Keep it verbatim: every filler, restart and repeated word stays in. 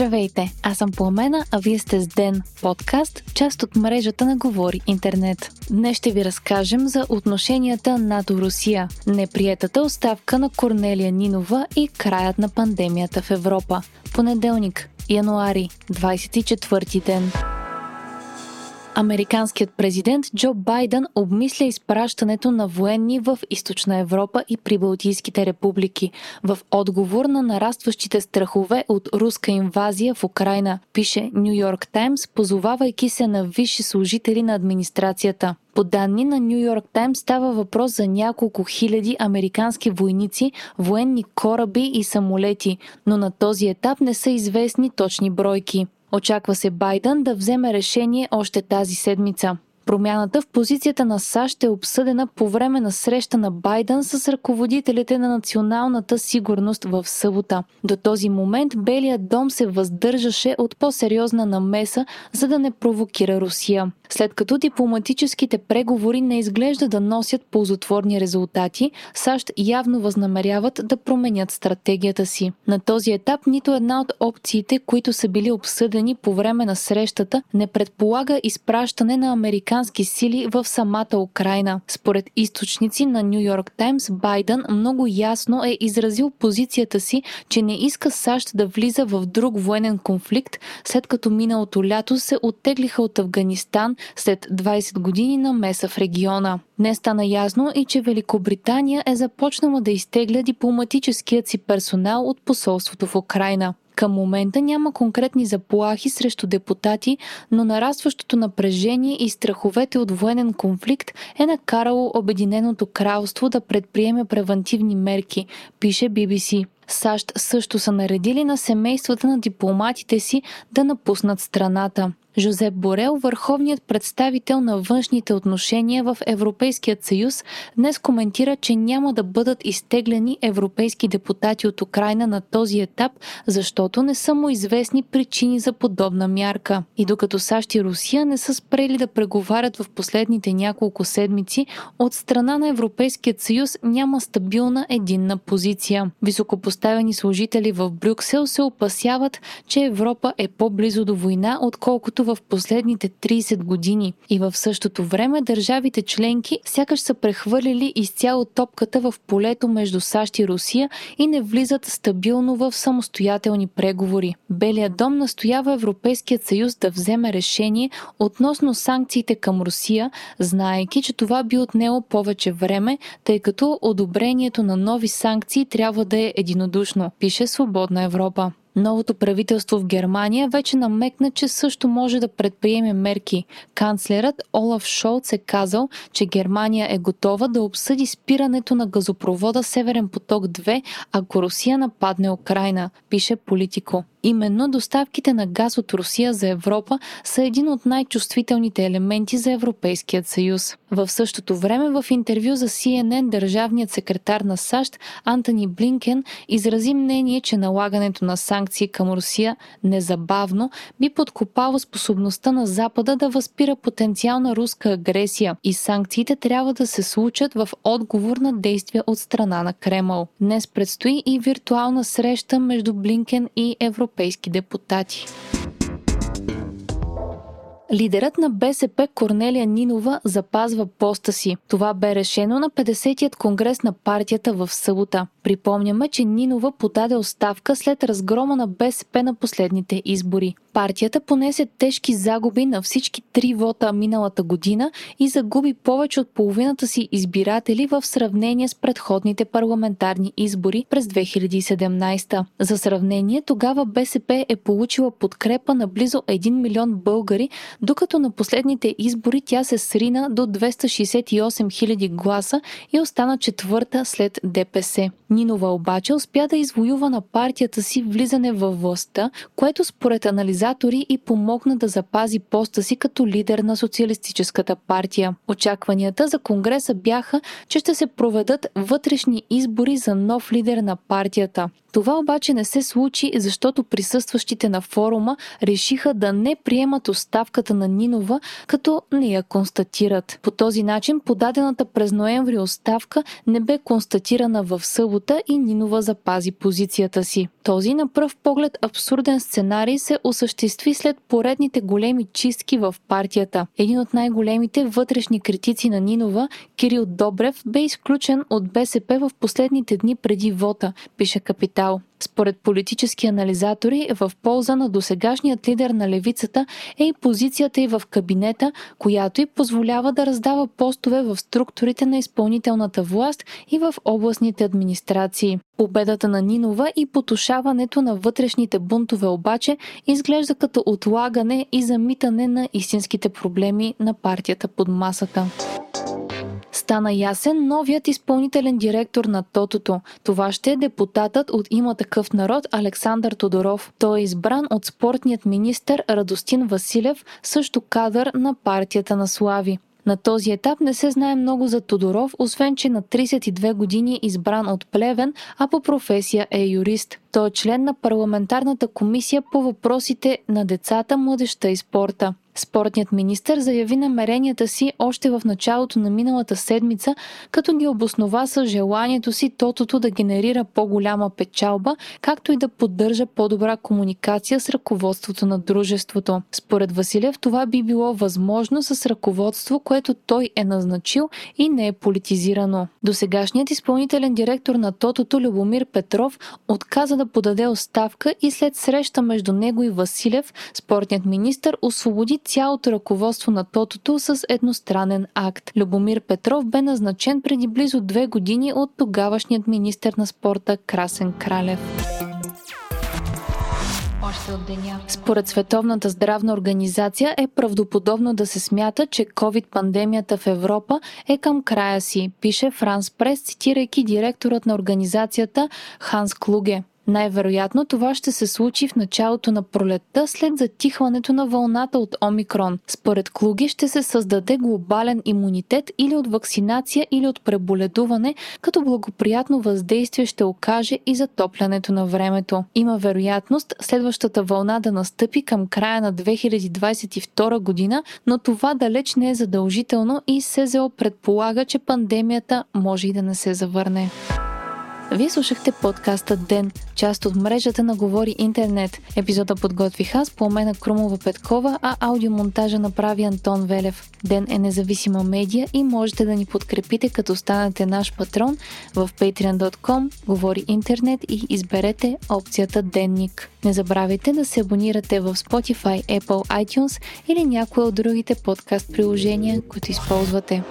Здравейте, аз съм Пламена, а вие сте с Ден, подкаст, част от мрежата на Говори Интернет. Днес ще ви разкажем за отношенията НАТО-Русия, неприетата оставка на Корнелия Нинова и краят на пандемията в Европа. Понеделник, януари, двадесет и четвърти ден. Американският президент Джо Байдън обмисля изпращането на военни в Източна Европа и прибалтийските републики в отговор на нарастващите страхове от руска инвазия в Украйна, пише New York Times, позовавайки се на висши служители на администрацията. По данни на New York Times става въпрос за няколко хиляди американски войници, военни кораби и самолети, но на този етап не са известни точни бройки. Очаква се Байдън да вземе решение още тази седмица. Промяната в позицията на САЩ е обсъдена по време на среща на Байдън с ръководителите на националната сигурност в събота. До този момент Белият дом се въздържаше от по-сериозна намеса, за да не провокира Русия. След като дипломатическите преговори не изглежда да носят ползотворни резултати, САЩ явно възнамеряват да променят стратегията си. На този етап нито една от опциите, които са били обсъдени по време на срещата, не предполага изпращане на американски сили в самата Украйна. Според източници на New York Times, Байдън много ясно е изразил позицията си, че не иска САЩ да влиза в друг военен конфликт, след като миналото лято се оттеглиха от Афганистан след двадесет години намеса в региона. Днес стана ясно и че Великобритания е започнала да изтегля дипломатическият си персонал от посолството в Украйна. Към момента няма конкретни заплахи срещу депутати, но нарастващото напрежение и страховете от военен конфликт е накарало Обединеното кралство да предприеме превантивни мерки, пише Би Би Си. САЩ също са наредили на семействата на дипломатите си да напуснат страната. Жозеп Борел, върховният представител на външните отношения в Европейският съюз, днес коментира, че няма да бъдат изтегляни европейски депутати от Украйна на този етап, защото не са му известни причини за подобна мярка. И докато САЩ и Русия не са спрели да преговарят в последните няколко седмици, от страна на Европейският съюз няма стабилна единна позиция. Високопоставени служители в Брюксел се опасяват, че Европа е по-близо до война, отколкото в последните тридесет години, и в същото време държавите членки сякаш са прехвърлили изцяло топката в полето между САЩ и Русия и не влизат стабилно в самостоятелни преговори. Белият дом настоява Европейският съюз да вземе решение относно санкциите към Русия, знаейки, че това би отнело повече време, тъй като одобрението на нови санкции трябва да е единодушно, пише Свободна Европа. Новото правителство в Германия вече намекна, че също може да предприеме мерки. Канцлерът Олаф Шолц е казал, че Германия е готова да обсъди спирането на газопровода Северен поток-две, ако Русия нападне Украйна, пише Политико. Именно доставките на газ от Русия за Европа са един от най-чувствителните елементи за Европейският съюз. В същото време в интервю за Си Ен Ен държавният секретар на САЩ Антони Блинкен изрази мнение, че налагането на санкции към Русия незабавно би подкопало способността на Запада да възпира потенциална руска агресия и санкциите трябва да се случат в отговор на действия от страна на Кремъл. Днес предстои и виртуална среща между Блинкен и Европейския европейски депутати. Лидерът на Бе Се Пе Корнелия Нинова запазва поста си. Това бе решено на петдесетият конгрес на партията в събота. Припомняме, че Нинова подаде оставка след разгрома на Бе Се Пе на последните избори. Партията понесе тежки загуби на всички три вота миналата година и загуби повече от половината си избиратели в сравнение с предходните парламентарни избори през две хиляди и седемнадесета. За сравнение, тогава Бе Се Пе е получила подкрепа на близо един милион българи, докато на последните избори тя се срина до двеста шестдесет и осем хиляди гласа и остана четвърта след Де Пе Се. Нинова обаче успя да извоюва на партията си влизане във властта, което според анализатори и помогна да запази поста си като лидер на Социалистическата партия. Очакванията за Конгреса бяха, че ще се проведат вътрешни избори за нов лидер на партията. Това обаче не се случи, защото присъстващите на форума решиха да не приемат оставката оставката на Нинова, като не я констатират. По този начин подадената през ноември оставка не бе констатирана в събота и Нинова запази позицията си. Този на пръв поглед абсурден сценарий се осъществи след поредните големи чистки в партията. Един от най-големите вътрешни критици на Нинова, Кирил Добрев, бе изключен от БСП в последните дни преди вота, пише Капитал. Според политически анализатори, в полза на досегашният лидер на левицата е и позицията й в кабинета, която й позволява да раздава постове в структурите на изпълнителната власт и в областните администрации. Победата на Нинова и потушаването на вътрешните бунтове обаче изглежда като отлагане и замитане на истинските проблеми на партията под масата. Стана ясен новият изпълнителен директор на Тотото. Това ще е депутатът от Има такъв народ Александър Тодоров. Той е избран от спортният министър Радостин Василев, също кадър на партията на Слави. На този етап не се знае много за Тодоров, освен че на тридесет и две години избран от Плевен, а по професия е юрист. Той е член на парламентарната комисия по въпросите на децата, младежта и спорта. Спортният министър заяви намеренията си още в началото на миналата седмица, като ги обоснова с желанието си Тотото да генерира по-голяма печалба, както и да поддържа по-добра комуникация с ръководството на дружеството. Според Василев това би било възможно с ръководство, което той е назначил и не е политизирано. Досегашният изпълнителен директор на Тотото Любомир Петров отказа да подаде оставка и след среща между него и Василев, спортният министър освободи цялото ръководство на Тотото с едностранен акт. Любомир Петров бе назначен преди близо две години от тогавашният министър на спорта Красен Кралев. Според Световната здравна организация е правдоподобно да се смята, че COVID-пандемията в Европа е към края си, пише Франс Прес, цитирайки директорът на организацията Ханс Клуге. Най-вероятно това ще се случи в началото на пролетта след затихването на вълната от Омикрон. Според Клуги ще се създаде глобален имунитет или от вакцинация, или от преболедуване, като благоприятно въздействие ще окаже и затоплянето на времето. Има вероятност следващата вълна да настъпи към края на две хиляди двадесет и втора година, но това далеч не е задължително и СЗО предполага, че пандемията може и да не се завърне. Вие слушахте подкаста Ден, част от мрежата на Говори Интернет. Епизода подготвих аз, Пламена Крумова Петкова, а аудиомонтажа направи Антон Велев. Ден е независима медия и можете да ни подкрепите, като станете наш патрон в patreon точка com, Говори Интернет и изберете опцията Денник. Не забравяйте да се абонирате в Spotify, Apple, iTunes или някои от другите подкаст приложения, които използвате.